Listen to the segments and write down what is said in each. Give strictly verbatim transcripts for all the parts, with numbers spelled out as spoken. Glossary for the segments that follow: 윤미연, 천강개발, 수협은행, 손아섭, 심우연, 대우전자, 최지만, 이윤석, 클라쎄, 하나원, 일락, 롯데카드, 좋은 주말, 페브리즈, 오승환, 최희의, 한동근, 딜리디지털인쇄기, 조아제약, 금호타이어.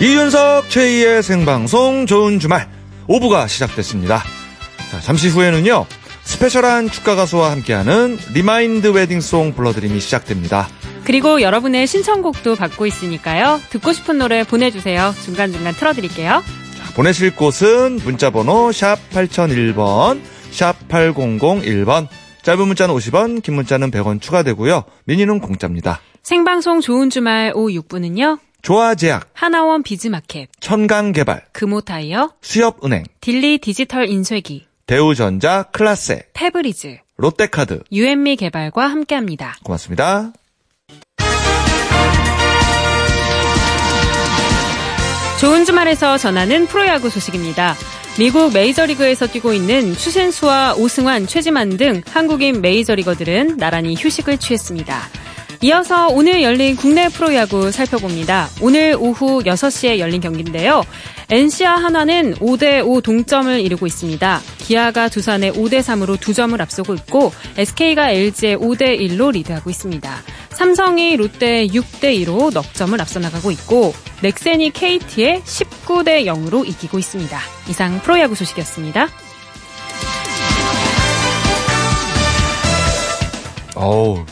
이윤석 최희의 생방송 좋은 주말 오 부가 시작됐습니다. 자, 잠시 후에는요, 스페셜한 축가 가수와 함께하는 리마인드 웨딩송 불러드림이 시작됩니다. 그리고 여러분의 신청곡도 받고 있으니까요. 듣고 싶은 노래 보내주세요. 중간중간 틀어드릴게요. 자, 보내실 곳은 문자번호 샵 팔공공일 번, 샵 팔공공일 번. 짧은 문자는 오십 원, 긴 문자는 백 원 추가되고요. 미니는 공짜입니다. 생방송 좋은 주말 오후 육 분은요. 조아제약, 하나원 비즈마켓, 천강개발, 금호타이어, 수협은행, 딜리디지털인쇄기, 대우전자, 클라쎄, 페브리즈, 롯데카드, 유앤미 개발과 함께합니다. 고맙습니다. 좋은 주말에서 전하는 프로야구 소식입니다. 미국 메이저리그에서 뛰고 있는 추신수와 오승환, 최지만 등 한국인 메이저리거들은 나란히 휴식을 취했습니다. 이어서 오늘 열린 국내 프로야구 살펴봅니다. 오늘 오후 여섯 시에 열린 경기인데요. 엔씨와 한화는 오 대 오 동점을 이루고 있습니다. 기아가 두산에 오 대 삼으로 두 점을 앞서고 있고 에스케이가 엘지에 오 대 일로 리드하고 있습니다. 삼성이 롯데에 육 대 이로 넉 점을 앞서 나가고 있고 넥센이 케이티에 십구 대 영으로 이기고 있습니다. 이상 프로야구 소식이었습니다. 어우.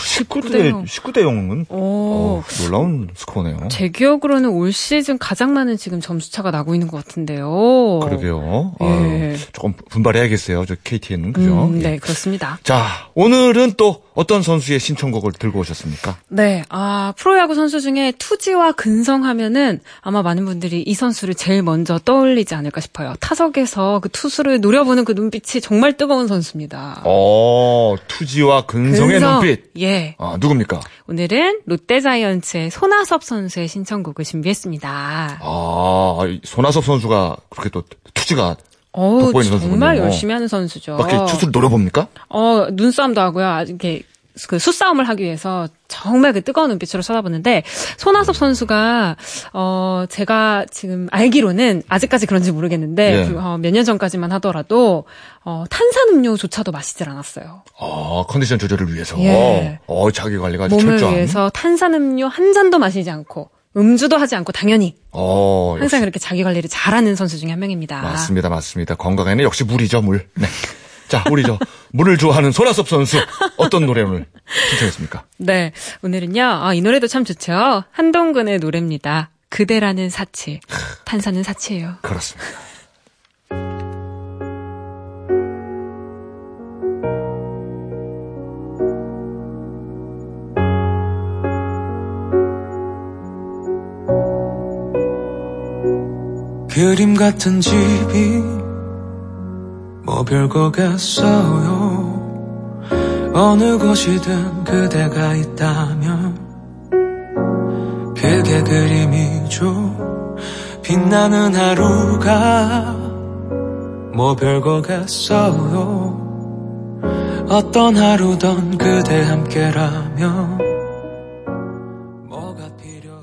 십구 대, 십구 대 영은 오. 오, 놀라운 스코어네요. 제 기억으로는 올 시즌 가장 많은 지금 점수차가 나고 있는 것 같은데요. 그러게요. 예. 아유, 조금 분발해야겠어요. 저 케이티는. 그죠? 음, 네, 예. 그렇습니다. 자, 오늘은 또 어떤 선수의 신청곡을 들고 오셨습니까? 네, 아, 프로야구 선수 중에 투지와 근성 하면은 아마 많은 분들이 이 선수를 제일 먼저 떠올리지 않을까 싶어요. 타석에서 그 투수를 노려보는 그 눈빛이 정말 뜨거운 선수입니다. 어, 투지와 근성의 근성. 눈빛. 예. 아, 누굽니까? 오늘은 롯데자이언츠의 손아섭 선수의 신청곡을 준비했습니다. 아, 손아섭 선수가 그렇게 또 투지가 돋보이는 선수군요. 정말 열심히 하는 선수죠. 막 이렇게 투수를 노려봅니까? 어, 눈싸움도 하고요. 이렇게 그 수싸움을 하기 위해서 정말 그 뜨거운 눈빛으로 쳐다보는데 손아섭 선수가 어 제가 지금 알기로는 아직까지 그런지 모르겠는데 예. 어, 몇 년 전까지만 하더라도 어 탄산음료조차도 마시질 않았어요. 아, 컨디션 조절을 위해서. 예. 어, 자기 관리가 아주 철저한. 몸을 위해서 탄산음료 한 잔도 마시지 않고 음주도 하지 않고 당연히 어, 항상 그렇게 자기 관리를 잘하는 선수 중에 한 명입니다. 맞습니다, 맞습니다. 건강에는 역시 물이죠, 물. 네. 자, 우리 저 물을 좋아하는 손아섭 선수 어떤 노래 오늘 신청했습니까? 네, 오늘은요. 아, 이 노래도 참 좋죠. 한동근의 노래입니다. 그대라는 사치. 탄산은 사치예요. 그렇습니다. 그림 같은 집이 뭐 별거겠어요. 어느 곳이든 그대가 있다면 그게 그림이죠. 빛나는 하루가 뭐 별거겠어요. 어떤 하루든 그대 함께라면 뭐가 필요하죠.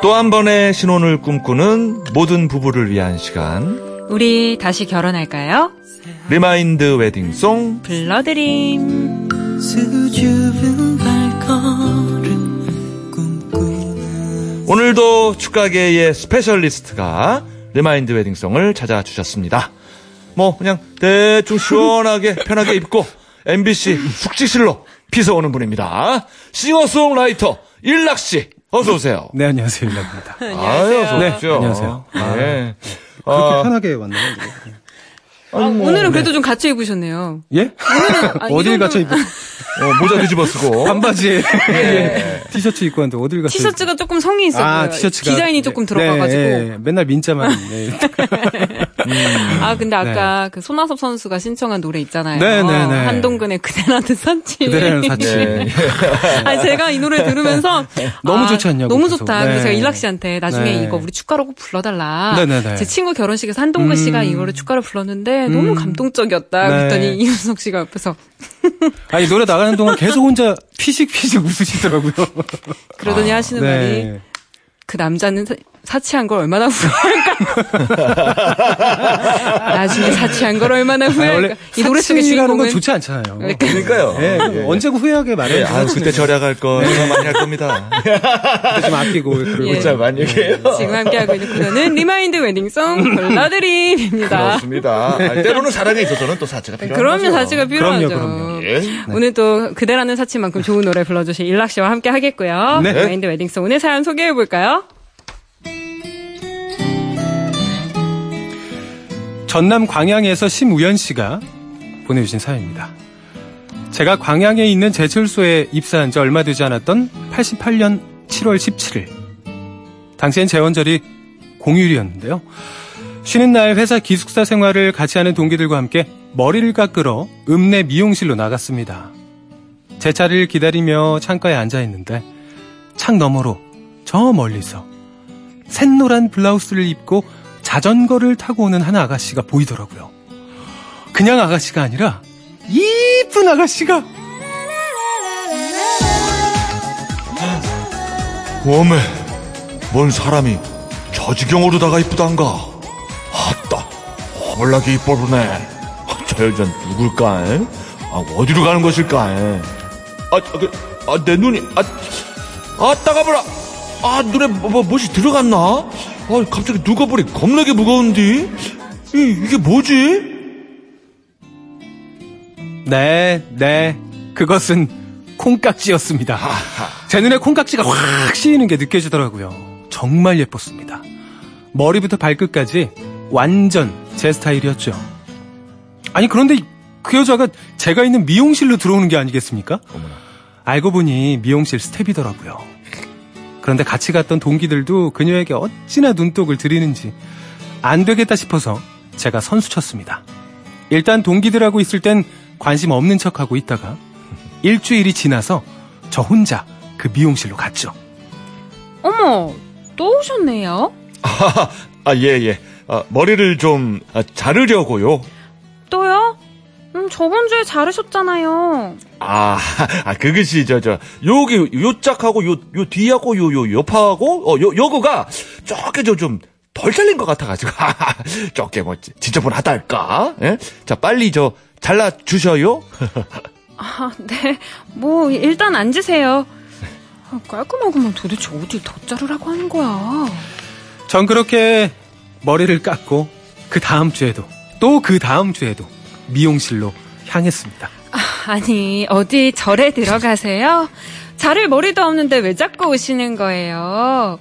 또 한 번의 신혼을 꿈꾸는 모든 부부를 위한 시간, 우리 다시 결혼할까요? 리마인드 웨딩송 불러드림. 수줍은 발걸음 꿈꾸는 오늘도 축가계의 스페셜리스트가 리마인드 웨딩송을 찾아주셨습니다. 뭐 그냥 대충 시원하게 편하게 입고 엠비씨 숙직실로 피서오는 분입니다. 싱어송라이터 일락씨, 어서 오세요. 네, 안녕하세요, 일락입니다. 안녕하세요. 아, 네, 안녕하세요. 아, 네. 그렇게 아, 편하게 왔나요? 아, 아, 뭐, 오늘은 그래도 네. 좀 갖춰 입으셨네요. 예? 오늘은 아, 어딜 갖춰 입고? 어, 모자 뒤집어 쓰고 반바지에 네. 티셔츠 입고 왔는데 어딜 갔어요? 티셔츠가 조금 성이 있어요. 아, 티셔츠가 디자인이 조금 들어가가지고 네, 네, 네. 맨날 민자만. 네. 음. 아, 근데 아까 네. 그 손아섭 선수가 신청한 노래 있잖아요. 네, 네, 네. 한동근의 그대라는 사치. 그대라는 사치. 네. 아, 제가 이 노래 들으면서 너무 아, 좋지 않냐고. 너무 계속. 좋다. 네. 그래서 제가 일락 씨한테 나중에 네. 이거 우리 축가로 꼭 불러달라. 네, 네, 네. 제 친구 결혼식에서 한동근 음. 씨가 이거를 축가로 불렀는데 음. 너무 감동적이었다. 네. 그랬더니 이윤석 씨가 옆에서 아, 이 노래 나가는 동안 계속 혼자 피식피식 웃으시더라고요. 그러더니 아, 하시는 네. 말이 그 남자는 사치한 걸 얼마나 후회할까. 나중에 사치한 걸 얼마나 후회할까. 이 노래 속에 사치라는 건 좋지 않잖아요. 그러니까요. 네, 예, 예. 언제고 후회하게 말해요. 예, 아, 그때 절약할 거 예. 많이 할 겁니다. 그때 좀 아끼고 그리고 예. 진짜 많이 얘기해요. 지금 함께하고 있는 코너는 리마인드 웨딩송 골라드림입니다. 그렇습니다. 아니, 때로는 사랑에 있어서는 또 사치가 필요하죠. 그럼요. 사치가 필요하죠. 그럼요, 그럼요. 예. 오늘 또 그대라는 사치만큼 좋은 노래 불러주신 일락 씨와 함께 하겠고요. 네. 리마인드 웨딩송 오늘 사연 소개해볼까요? 전남 광양에서 심우연 씨가 보내주신 사연입니다. 제가 광양에 있는 제철소에 입사한 지 얼마 되지 않았던 팔십팔년 칠월 십칠일. 당시엔 재원절이 공휴일이었는데요. 쉬는 날 회사 기숙사 생활을 같이 하는 동기들과 함께 머리를 깎으러 읍내 미용실로 나갔습니다. 제 차를 기다리며 창가에 앉아있는데 창 너머로 저 멀리서 샛노란 블라우스를 입고 자전거를 타고 오는 한 아가씨가 보이더라고요. 그냥 아가씨가 아니라 이쁜 아가씨가. 어메, 뭔 사람이 저 지경으로 다가 이쁘단가. 아따, 허물나게 이뻐보네. 저 여자는 누굴까? 아, 어디로 가는 것일까? 아, 그, 아, 내 눈이, 아, 아, 따가버라. 아, 눈에 뭐, 뭐, 뭐시 들어갔나? 아, 갑자기 누가보리 겁나게 무거운디? 이, 이게 뭐지? 네, 네, 그것은 콩깍지였습니다. 제 눈에 콩깍지가 확 씌이는 게 느껴지더라고요. 정말 예뻤습니다. 머리부터 발끝까지 완전 제 스타일이었죠. 아니, 그런데 그 여자가 제가 있는 미용실로 들어오는 게 아니겠습니까? 어머나. 알고 보니 미용실 스텝이더라고요. 그런데 같이 갔던 동기들도 그녀에게 어찌나 눈독을 들이는지 안 되겠다 싶어서 제가 선수쳤습니다. 일단 동기들하고 있을 땐 관심 없는 척하고 있다가 일주일이 지나서 저 혼자 그 미용실로 갔죠. 어머, 또 오셨네요? 아, 예, 예. 아, 머리를 좀 아, 자르려고요. 또요? 음, 저번 주에 자르셨잖아요. 아, 아 그것이 저 저 여기 요짝하고 요 요 뒤하고 요 요 옆하고 어 요 요거가 저게 저 좀 덜 잘린 것 같아가지고 저게 뭐 지저분하달까? 예? 자 빨리 저 잘라 주셔요. 아, 네. 뭐 일단 앉으세요. 아, 깔끔하고만 도대체 어디 더 자르라고 하는 거야? 전 그렇게 머리를 깎고 그 다음 주에도 또 그 다음 주에도. 미용실로 향했습니다. 아, 아니 어디 절에 들어가세요? 자를 머리도 없는데 왜 자꾸 오시는 거예요?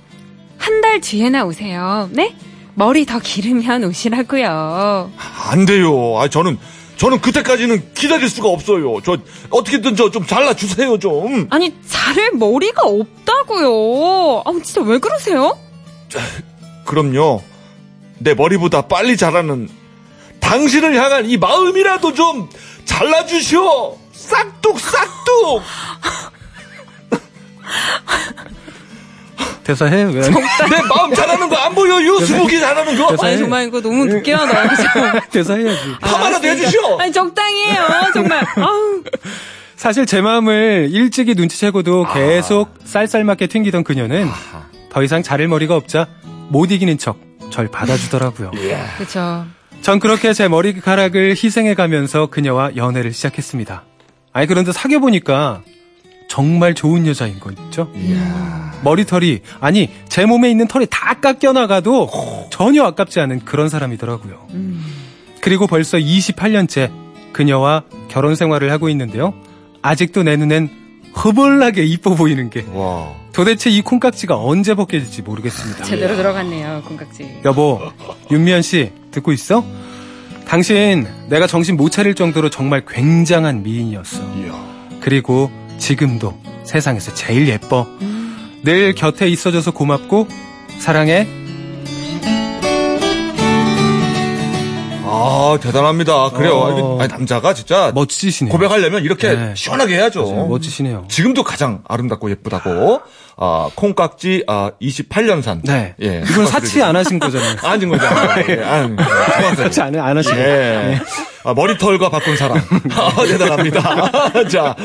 한 달 뒤에나 오세요. 네? 머리 더 기르면 오시라고요. 안 돼요. 아 저는 저는 그때까지는 기다릴 수가 없어요. 저 어떻게든 저 좀 잘라 주세요 좀. 아니 자를 머리가 없다고요. 아 진짜 왜 그러세요? 저, 그럼요. 내 머리보다 빨리 자라는. 당신을 향한 이 마음이라도 좀 잘라주시오. 싹둑 싹둑. 대사해. 왜? 내 마음 잘하는 거 안 보여요? 수복이 잘하는 거? 아니, 정말 이거 너무 늦게 하다. 대사해야지. 파마라도 해주시오. 아니 적당히 해요. 정말. 아우. 사실 제 마음을 일찍이 눈치채고도 계속 아. 쌀쌀맞게 튕기던 그녀는 아. 더 이상 자를 머리가 없자 못 이기는 척 절 받아주더라고요. 예. 그렇죠. 전 그렇게 제 머리카락을 희생해가면서 그녀와 연애를 시작했습니다. 아니 그런데 사귀어보니까 정말 좋은 여자인 거 있죠? 이야. 머리털이 아니 제 몸에 있는 털이 다 깎여나가도 오. 전혀 아깝지 않은 그런 사람이더라고요. 음. 그리고 벌써 이십팔년째 그녀와 결혼 생활을 하고 있는데요. 아직도 내 눈엔 허벌나게 이뻐 보이는 게 와. 도대체 이 콩깍지가 언제 벗겨질지 모르겠습니다. 제대로 들어갔네요, 콩깍지. 여보, 윤미연 씨 듣고 있어? 당신 내가 정신 못 차릴 정도로 정말 굉장한 미인이었어. 그리고 지금도 세상에서 제일 예뻐. 음. 늘 곁에 있어줘서 고맙고 사랑해. 아 대단합니다. 그래요. 어... 아니, 남자가 진짜 멋지시네요. 고백하려면 이렇게 네. 시원하게 해야죠. 맞아요. 멋지시네요. 지금도 가장 아름답고 예쁘다고. 아, 콩깍지 아, 이십팔년산. 네. 예, 이건 사치 안 하신 거잖아요. 안 하신 거잖아요. 예, 안, 사치 안, 안 하신 거예요. 예. 네. 아, 머리털과 바꾼 사람. 아, 대단합니다. 자,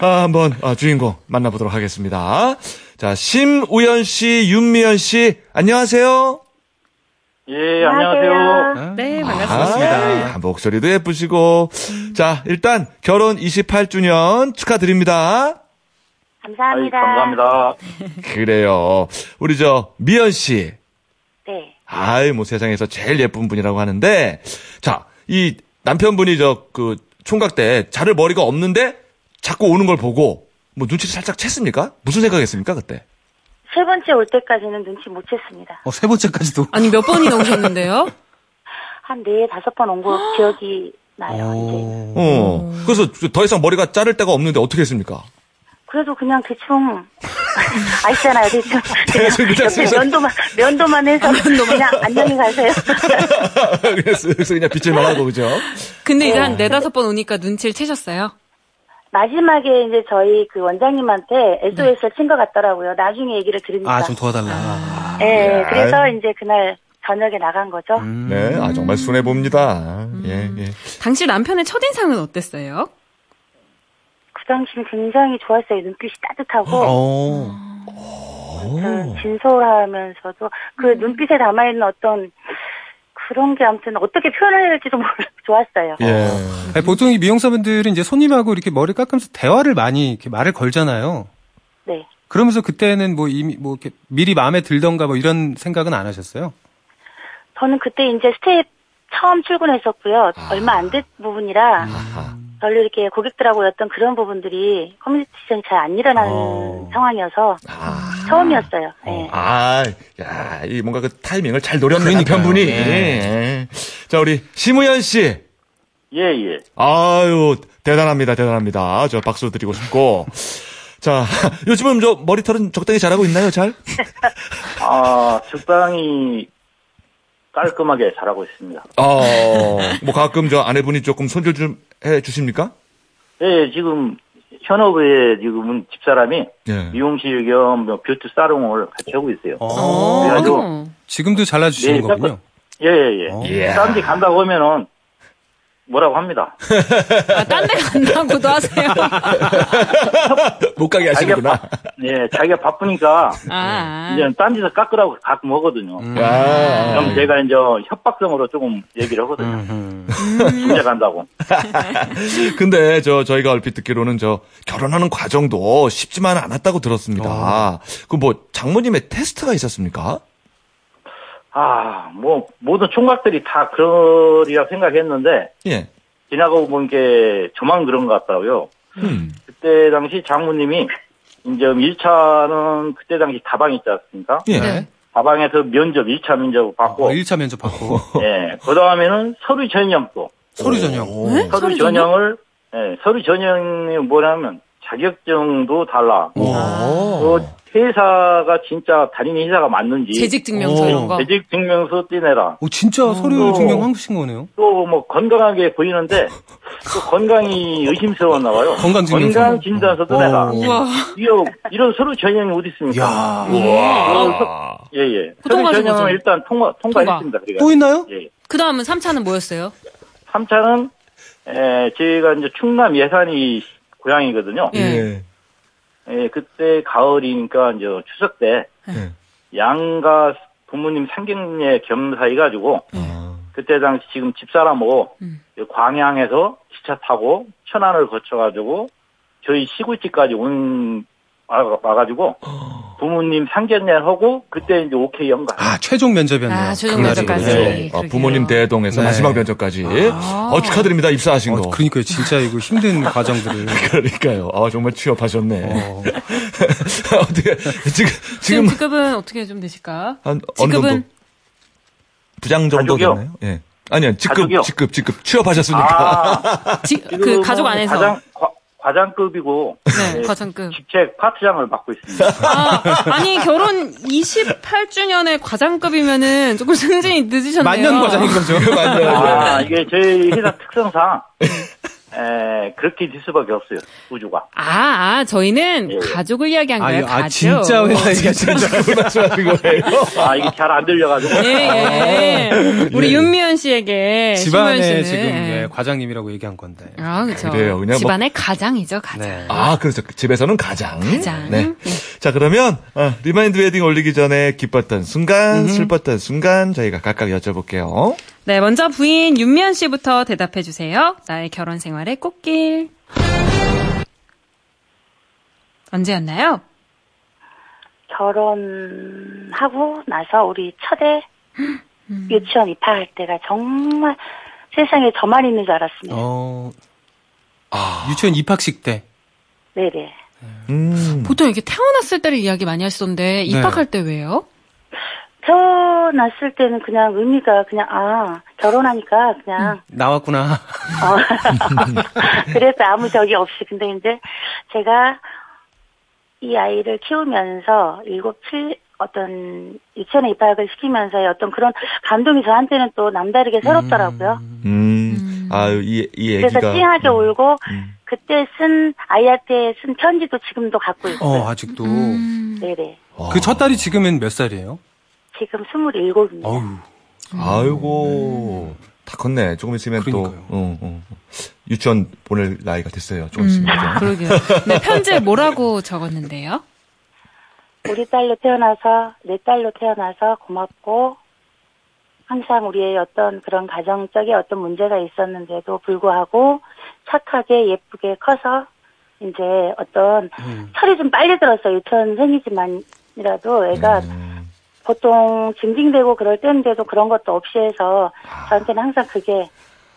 아, 한번 아, 주인공 만나보도록 하겠습니다. 자, 심우연 씨, 윤미연 씨, 안녕하세요. 예, 안녕하세요. 네, 반갑습니다. 아, 목소리도 예쁘시고. 자, 일단 결혼 이십팔 주년 축하드립니다. 감사합니다. 아이, 감사합니다. 그래요. 우리 저 미연 씨. 네. 아이, 뭐 세상에서 제일 예쁜 분이라고 하는데, 자, 이 남편분이 저 그 총각 때 자를 머리가 없는데 자꾸 오는 걸 보고 뭐 눈치를 살짝 챘습니까? 무슨 생각했습니까 그때? 세 번째 올 때까지는 눈치 못 챘습니다. 어, 세 번째까지도? 아니, 몇 번이나 오셨는데요? 한 네, 다섯 번 온 거 기억이 나요, 이제. 어. 그래서 더 이상 머리가 자를 데가 없는데 어떻게 했습니까? 그래도 그냥 대충, 아시잖아요, 대충. 대충, 그냥, 그냥 면도만, 면도만 해서 그냥 안녕히 가세요. 그래서, 그래서 그냥 빗질만 하고, 그죠? 근데 이제 네. 한 네, 다섯 번 오니까 눈치를 채셨어요? 마지막에 이제 저희 그 원장님한테 에스오에스를 친 것 같더라고요. 나중에 얘기를 들으니까. 아, 좀 도와달라. 아, 네, 예. 그래서 이제 그날 저녁에 나간 거죠. 음, 네, 아, 정말 순해 봅니다. 음. 예, 예. 당시 남편의 첫인상은 어땠어요? 그 당시는 굉장히 좋았어요. 눈빛이 따뜻하고. 오. 오. 진솔하면서도 그 음. 눈빛에 담아있는 어떤 그런 게 아무튼 어떻게 표현해야 될지도 몰라 좋았어요. 예. 아니, 보통 이 미용사분들은 이제 손님하고 이렇게 머리 깎으면서 대화를 많이 이렇게 말을 걸잖아요. 네. 그러면서 그때는 뭐 이미 뭐 이렇게 미리 마음에 들던가 뭐 이런 생각은 안 하셨어요? 저는 그때 이제 스텝 처음 출근했었고요. 아. 얼마 안 된 부분이라 아하. 별로 이렇게 고객들하고 어떤 그런 부분들이 커뮤니케이션이 잘 안 일어나는 어. 상황이어서 아. 처음이었어요. 어. 네. 아, 야, 이 뭔가 그 타이밍을 잘 노렸네요. 남편분이. 네. 자, 우리 심우연 씨. 예, 예. 아유, 대단합니다, 대단합니다. 저 박수 드리고 싶고. 자, 요즘은 저 머리털은 적당히 자라고 있나요, 잘? 아, 적당히. 깔끔하게 잘하고 있습니다. 어, 뭐 가끔 저 아내분이 조금 손질 좀 해 주십니까? 예, 지금 현업에 지금은 집사람이 예. 미용실 겸 뷰티 사롱을 같이 하고 있어요. 그래가지고 지금도 잘라주시는 예, 거군요. 예예예. 예, 예. 딴 데 간다고 하면은 뭐라고 합니다. 아, 딴 데 간다고도 하세요? 못 가게 하시는구나. 예, 자기가 바쁘니까 아~ 이제 딴 데서 깎으라고 가끔 하거든요. 음~ 아~ 그럼 제가 이제 협박성으로 조금 얘기를 하거든요. 진짜 간다고. 근데 저 저희가 얼핏 듣기로는 저 결혼하는 과정도 쉽지만 않았다고 들었습니다. 아~ 그 뭐 장모님의 테스트가 있었습니까? 아, 뭐, 모든 총각들이 다 그러리라 생각했는데, 예. 지나가고 본 게 저만 그런 것 같더라고요. 음. 그때 당시 장모님이, 이제 일 차는 그때 당시 다방 있지 않습니까? 예. 다방에서 면접, 일 차 면접 받고. 어, 일 차 면접 받고. 예. 그 다음에는 서류 전형 또. 서류 전형? 네? 서류 전형을, 예, 서류 전형이 뭐냐면, 자격증도 달라. 오. 회사가 진짜 다니는 회사가 맞는지. 재직증명서 이런 거. 재직증명서 떼내라. 오, 진짜 서류 증명하신 거네요. 또 뭐 건강하게 보이는데 또 건강이 의심스러웠나 봐요. 건강증명서. 건강진단서 떼내라. 이거 이런 서류 전형이 어디 있습니까? 우와. 예예. 서류 전형은 일단 통과 통과했습니다. 통과. 또 있나요? 예. 그 다음은 삼 차는 뭐였어요? 삼 차는 에, 제가 이제 충남 예산이 고향이거든요. 예. 예, 그때 가을이니까 이제 추석 때 예. 양가 부모님 상견례 겸사해가지고 아. 그때 당시 지금 집사람하고 음. 광양에서 기차 타고 천안을 거쳐가지고 저희 시골집까지 온 와가지고 아. 부모님 상견례를 하고 그때 이제 오케이 연가. 아, 최종 면접이었네요. 아, 최종 면접까지. 네. 아, 부모님 대동에서 네. 마지막 면접까지. 아. 어, 축하드립니다. 입사하신 어, 거. 그러니까요. 진짜 이거 힘든 과정들을. 그러니까요. 아, 정말 취업하셨네. 어. 어떻게 지금 지금 직급은 어떻게 좀 되실까? 한 직급은 어느 정도? 부장 정도 되나요? 예. 아니요. 직급 가족이요? 직급 직급 취업하셨으니까. 아. 지, 그 가족 안에서 가장, 과, 과장급이고 네, 네, 과장급. 직책 파트장을 맡고 있습니다. 아, 아니 결혼 이십팔 주년에 과장급이면은 조금 승진이 늦으셨네요. 만년 과장인 거죠. 만년. 아, 이게 저희 회사 특성상 에, 그렇게 될 수밖에 없어요. 우주가. 아, 아 저희는 예. 가족을 이야기한 거예요. 아, 가족. 진짜 왜 진짜 말씀하신 거예요? 아, 이게 잘 안 들려가지고. 예, 예. 우리 예. 윤미연 씨에게 집안에 지금 예, 과장님이라고 얘기한 건데. 아, 그렇죠. 그래요. 그냥 집안의 뭐... 가장이죠, 가장. 네. 아, 그래서 집에서는 가장. 가장. 네. 예. 자, 그러면 어, 리마인드 웨딩 올리기 전에 기뻤던 순간, 음흠. 슬펐던 순간 저희가 각각 여쭤볼게요. 네, 먼저 부인 윤미연 씨부터 대답해 주세요. 나의 결혼 생활의 꽃길. 언제였나요? 결혼하고 나서 우리 첫애 음. 유치원 입학할 때가 정말 세상에 저만 있는 줄 알았습니다. 어, 아, 유치원 입학식 때? 네네. 음. 보통 이렇게 태어났을 때를 이야기 많이 하시던데 입학할 네. 때 왜요? 태어났을 때는 그냥 의미가 그냥 아 결혼하니까 그냥 음, 나왔구나. 어. 그래서 아무 적이 없이 근데 이제 제가 이 아이를 키우면서 일곱 칠 어떤 유치원에 입학을 시키면서 어떤 그런 감동이 저한테는 또 남다르게 새롭더라고요. 음, 아, 이, 이 애기가 그래서 찡하게 음. 울고 음. 그때 쓴 아이한테 쓴 편지도 지금도 갖고 있어요. 어, 아직도. 음. 네네. 그 첫 딸이 지금은 몇 살이에요? 지금 스물일곱입니다. 아유, 음. 아이고, 다 컸네. 조금 있으면 그러니까요. 또 어, 어. 유치원 보낼 나이가 됐어요. 조금 있으면. 음. 그러게요. 네, 편지에 뭐라고 적었는데요? 우리 딸로 태어나서 내 딸로 태어나서 고맙고 항상 우리의 어떤 그런 가정적인 어떤 문제가 있었는데도 불구하고 착하게 예쁘게 커서 이제 어떤 음. 철이 좀 빨리 들었어. 유치원생이지만이라도 애가. 음. 보통 징징대고 그럴 때인데도 그런 것도 없이 해서 저한테는 항상 그게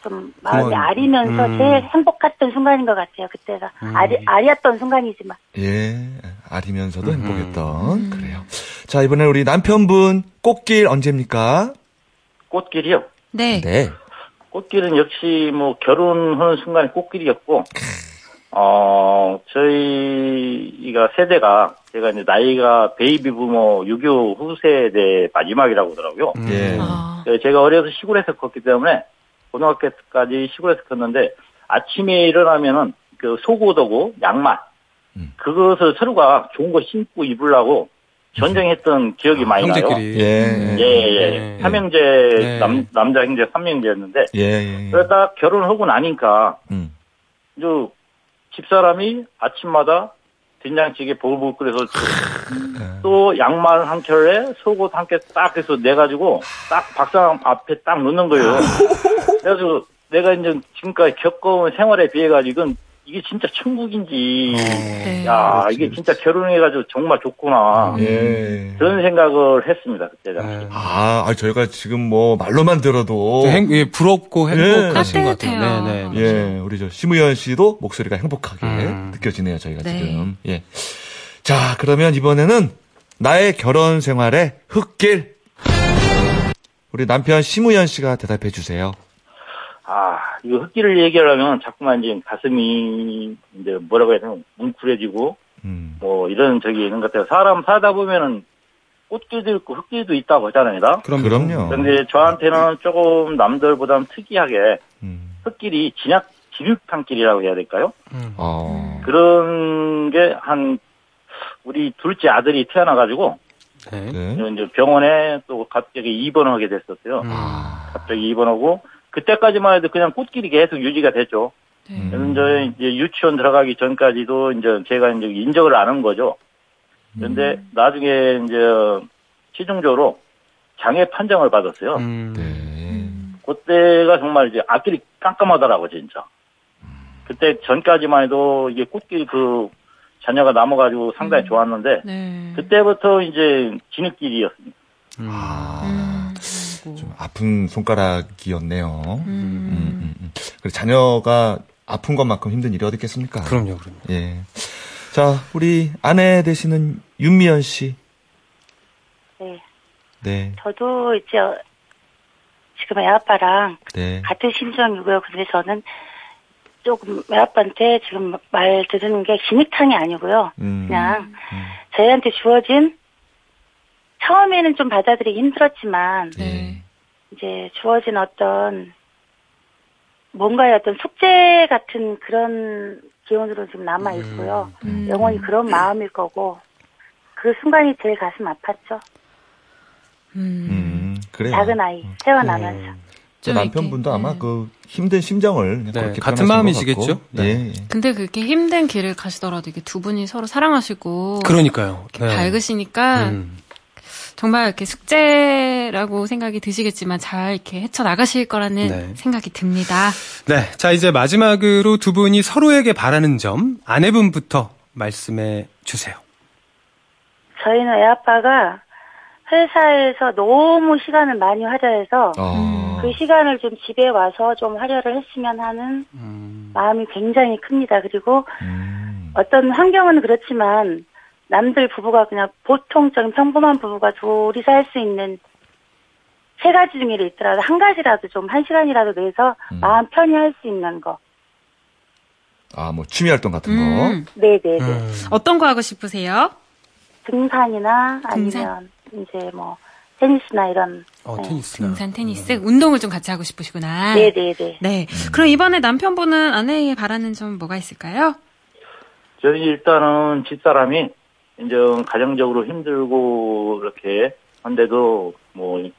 좀 마음이 어, 아리면서 음. 제일 행복했던 순간인 것 같아요. 그때가 음. 아리, 아리였던 순간이지만. 예, 아리면서도 음. 행복했던. 음. 그래요. 자, 이번에 우리 남편분 꽃길 언제입니까? 꽃길이요? 네. 네. 꽃길은 역시 뭐 결혼하는 순간이 꽃길이었고 어, 저희가 세대가, 제가 이제 나이가 베이비 부모 육이오 후세대 마지막이라고 하더라고요. 예. 아. 제가 어려서 시골에서 컸기 때문에, 고등학교 때까지 시골에서 컸는데, 아침에 일어나면은, 그, 속옷하고 양말, 음. 그것을 서로가 좋은 거 신고 입으려고 전쟁했던 기억이 아, 많이 형제끼리. 나요. 예. 예, 예. 예. 삼형제, 예. 남, 남자 형제 삼형제였는데, 예, 예, 예. 그러다 결혼하고 나니까, 음. 저, 집사람이 아침마다 된장찌개 보글보글 끓여서 또 양말 한 켤레, 속옷 한 켤레 딱 해서 내가지고 딱 박상 앞에 딱 놓는 거예요. 그래서 내가 이제 지금까지 겪어온 생활에 비해가지고 이게 진짜 천국인지, 어, 야, 그렇지. 이게 진짜 결혼해가지고 정말 좋구나. 예. 그런 생각을 했습니다, 그때 당시. 아, 아니, 저희가 지금 뭐, 말로만 들어도. 행, 예, 부럽고 행복하신 예. 것 같아요. 네네. 네, 예, 우리 저, 심우연 씨도 목소리가 행복하게 음. 느껴지네요, 저희가 네. 지금. 예. 자, 그러면 이번에는 나의 결혼 생활의 흙길. 우리 남편 심우연 씨가 대답해 주세요. 아, 이 흙길을 얘기하려면 자꾸만 이제 가슴이 이제 뭐라고 해야 되나 뭉클해지고 음. 뭐 이런 적이 있는 것 같아요. 사람 살다 보면은 꽃길도 있고 흙길도 있다고 하잖아요. 그럼, 그럼요. 그런데 저한테는 조금 남들보다는 특이하게 음. 흙길이 진약 진흙탕길이라고 해야 될까요? 음. 어. 그런 게 한 우리 둘째 아들이 태어나가지고. 네. 이제 병원에 또 갑자기 입원하게 됐었어요. 음. 갑자기 입원하고. 그때까지만 해도 그냥 꽃길이 계속 유지가 됐죠. 네. 그런데 이제 유치원 들어가기 전까지도 이제 제가 이제 인정을 안 한 거죠. 그런데 음. 나중에 이제 최종적으로 장애 판정을 받았어요. 음. 네. 그때가 정말 이제 앞길이 깜깜하더라고, 진짜. 그때 전까지만 해도 이게 꽃길 그 자녀가 남아가지고 상당히 음. 좋았는데, 네. 그때부터 이제 진흙길이었습니다. 음. 아. 좀 아픈 손가락이었네요. 음. 음, 음, 음. 자녀가 아픈 것만큼 힘든 일이 어디 있겠습니까? 그럼요, 그럼요. 예. 자, 우리 아내 되시는 윤미연 씨. 네. 네. 저도 이제 지금 애아빠랑 네. 같은 심정이고요. 근데 저는 조금 애아빠한테 지금 말 들은 게 진흙탕이 아니고요. 음. 그냥 음. 저희한테 주어진 처음에는 좀 받아들이기 힘들었지만 네. 이제 주어진 어떤 뭔가의 어떤 숙제 같은 그런 기운으로 지금 남아 있고요. 음. 영원히 그런 마음일 거고 그 순간이 제일 가슴 아팠죠. 음, 음 그래요. 작은 아이 태어나면서. 음. 그 남편분도 아마 네. 그 힘든 심정을 네, 그렇게 같은 마음이시겠죠. 네. 근데 그렇게 힘든 길을 가시더라도 이게 두 분이 서로 사랑하시고 그러니까요. 네. 밝으시니까 음. 정말 이렇게 숙제라고 생각이 드시겠지만 잘 이렇게 헤쳐나가실 거라는 네. 생각이 듭니다. 네. 자, 이제 마지막으로 두 분이 서로에게 바라는 점 아내분부터 말씀해 주세요. 저희는 애 아빠가 회사에서 너무 시간을 많이 할애해서 어. 그 시간을 좀 집에 와서 좀 할애를 했으면 하는 음. 마음이 굉장히 큽니다. 그리고 음. 어떤 환경은 그렇지만 남들 부부가 그냥 보통적인 평범한 부부가 둘이 살 수 있는 세 가지 중에 있더라도 한 가지라도 좀 한 시간이라도 내서 음. 마음 편히 할 수 있는 거. 아, 뭐 취미 활동 같은 음. 거. 네네네. 음. 어떤 거 하고 싶으세요? 등산이나 등산? 아니면 이제 뭐 테니스나 이런. 어, 네. 테니스나. 등산, 테니스. 음. 운동을 좀 같이 하고 싶으시구나. 네네네. 네. 음. 그럼 이번에 남편분은 아내에게 바라는 점 뭐가 있을까요? 저희 일단은 집사람이 이제 가정적으로 힘들고 이렇게 한데도 뭐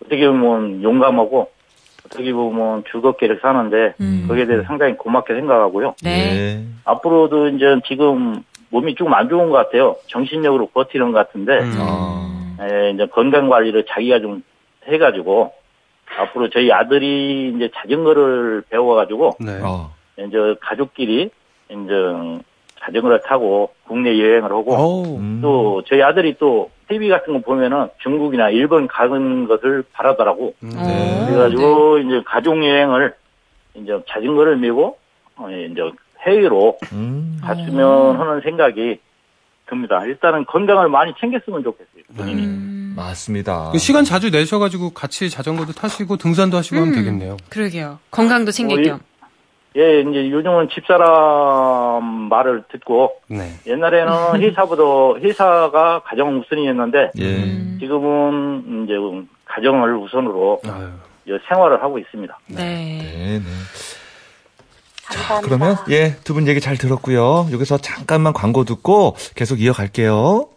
어떻게 보면 용감하고 어떻게 보면 즐겁게 이렇게 사는데 음. 거기에 대해서 상당히 고맙게 생각하고요. 네. 네. 앞으로도 이제 지금 몸이 조금 안 좋은 것 같아요. 정신력으로 버티는 것 같은데 음. 예, 이제 건강 관리를 자기가 좀 해가지고 앞으로 저희 아들이 이제 자전거를 배워가지고 네. 어. 이제 가족끼리 이제 자전거를 타고 국내 여행을 하고 음. 또 저희 아들이 또 티비 같은 거 보면은 중국이나 일본 가는 것을 바라더라고. 네. 그래가지고 네. 이제 가족 여행을 이제 자전거를 메고 이제 해외로 음. 갔으면 하는 생각이 듭니다. 일단은 건강을 많이 챙겼으면 좋겠어요. 본인이. 음. 맞습니다. 시간 자주 내셔가지고 같이 자전거도 타시고 등산도 하시고 음. 하면 되겠네요. 그러게요. 건강도 챙길 겸. 예, 이제 요즘은 집사람 말을 듣고 네. 옛날에는 회사보다 회사가 가정 우선이었는데 예. 지금은 이제 가정을 우선으로 아유. 생활을 하고 있습니다. 네. 네, 네. 자, 그러면 예, 두 분 얘기 잘 들었고요. 여기서 잠깐만 광고 듣고 계속 이어갈게요.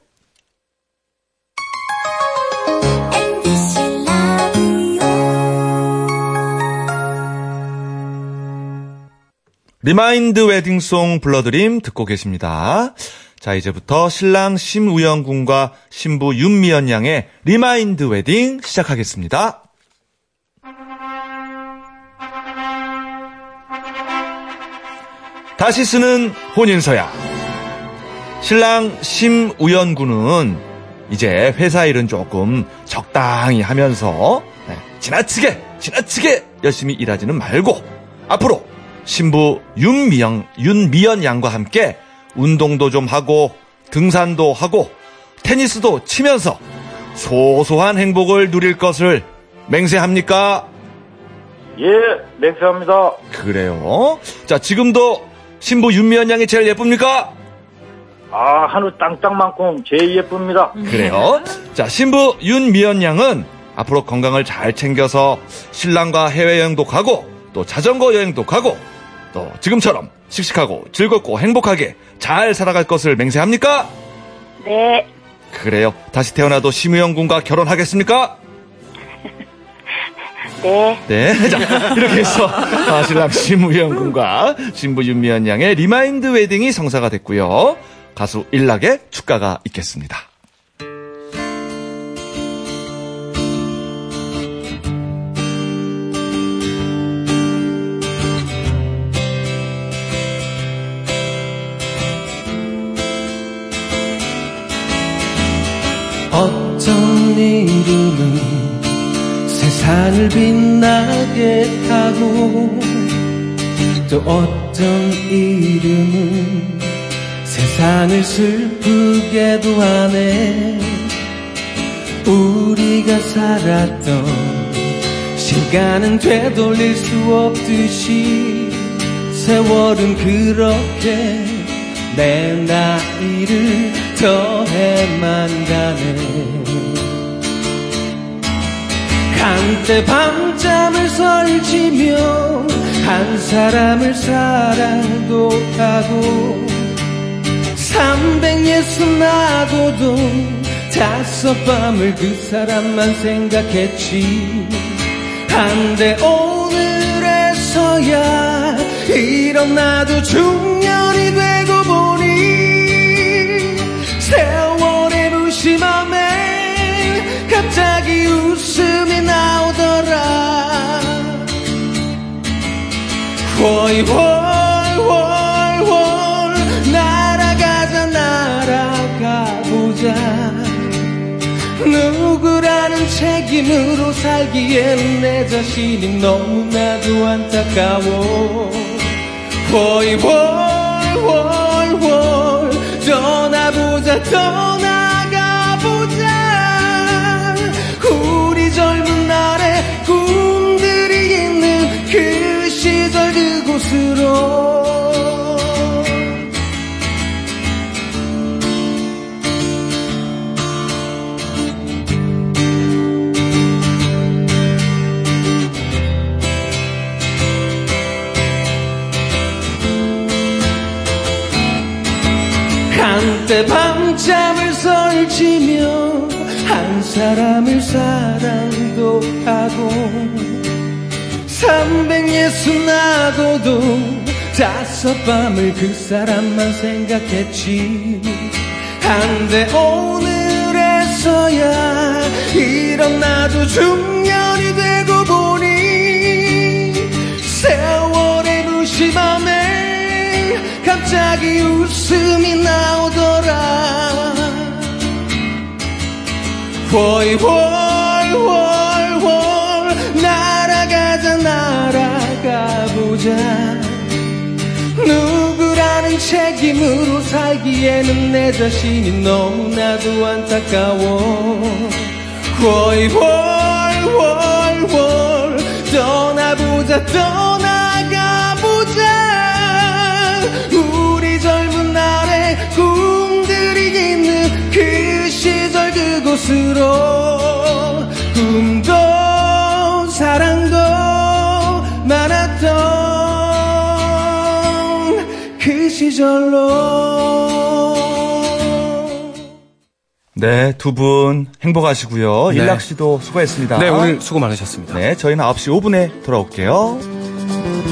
리마인드 웨딩송 불러드림 듣고 계십니다. 자, 이제부터 신랑 심우연 군과 신부 윤미연 양의 리마인드 웨딩 시작하겠습니다. 다시 쓰는 혼인서약. 신랑 심우연 군은 이제 회사 일은 조금 적당히 하면서 지나치게 지나치게 열심히 일하지는 말고 앞으로 신부 윤미영, 윤미연 양과 함께 운동도 좀 하고 등산도 하고 테니스도 치면서 소소한 행복을 누릴 것을 맹세합니까? 예, 맹세합니다. 그래요? 자, 지금도 신부 윤미연 양이 제일 예쁩니까? 아, 한우 땅땅만큼 제일 예쁩니다. 그래요? 자, 신부 윤미연 양은 앞으로 건강을 잘 챙겨서 신랑과 해외여행도 가고 또 자전거 여행도 가고 또 지금처럼 씩씩하고 즐겁고 행복하게 잘 살아갈 것을 맹세합니까? 네. 그래요. 다시 태어나도 심우영 군과 결혼하겠습니까? 네. 네. 자, 이렇게 해서 아, 신랑 심우영 군과 신부 윤미연 양의 리마인드 웨딩이 성사가 됐고요. 가수 일락의 축가가 있겠습니다. 이름은 세상을 빛나게 하고 또 어떤 이름은 세상을 슬프게도 하네. 우리가 살았던 시간은 되돌릴 수 없듯이 세월은 그렇게 내 나이를 더해만 가네. 한때 밤잠을 설치며 한 사람을 사랑도 하고 삼백예순 나도도 다섯 밤을 그 사람만 생각했지. 한데 오늘에서야 이런 나도 중년이 되고 보니 세월의 무심함에 갑자기 웃음이 나오더라. 월월월월 날아가자 날아가보자. 누구라는 책임으로 살기엔 내 자신이 너무나도 안타까워. 거의 월월월 떠나보자 떠나가보자. 우리 젊은 날에 꿈들이 있는 그 시절 그곳으로. 한때 밤잠을 설치며 한 사람을 사랑도 하고 삼백예순 나도도 다섯 밤을 그 사람만 생각했지. 한데 오늘에서야 이런 나도 중년이 되고 보니 세월의 무심함에 갑자기 웃음이 나오더라. 월월월월 날아가자 날아가보자. 누구라는 책임으로 살기에는 내 자신이 너무나도 안타까워. 월월월월 떠나보자 떠나가보자. 우리 젊은 날에 꿈들이 있는 그 시절 그곳으로. 꿈도 사랑도 많았던 그 시절로. 네, 두 분 행복하시고요. 네. 일락 씨도 수고했습니다. 네, 오늘 수고 많으셨습니다. 네, 저희는 아홉 시 오 분에 돌아올게요.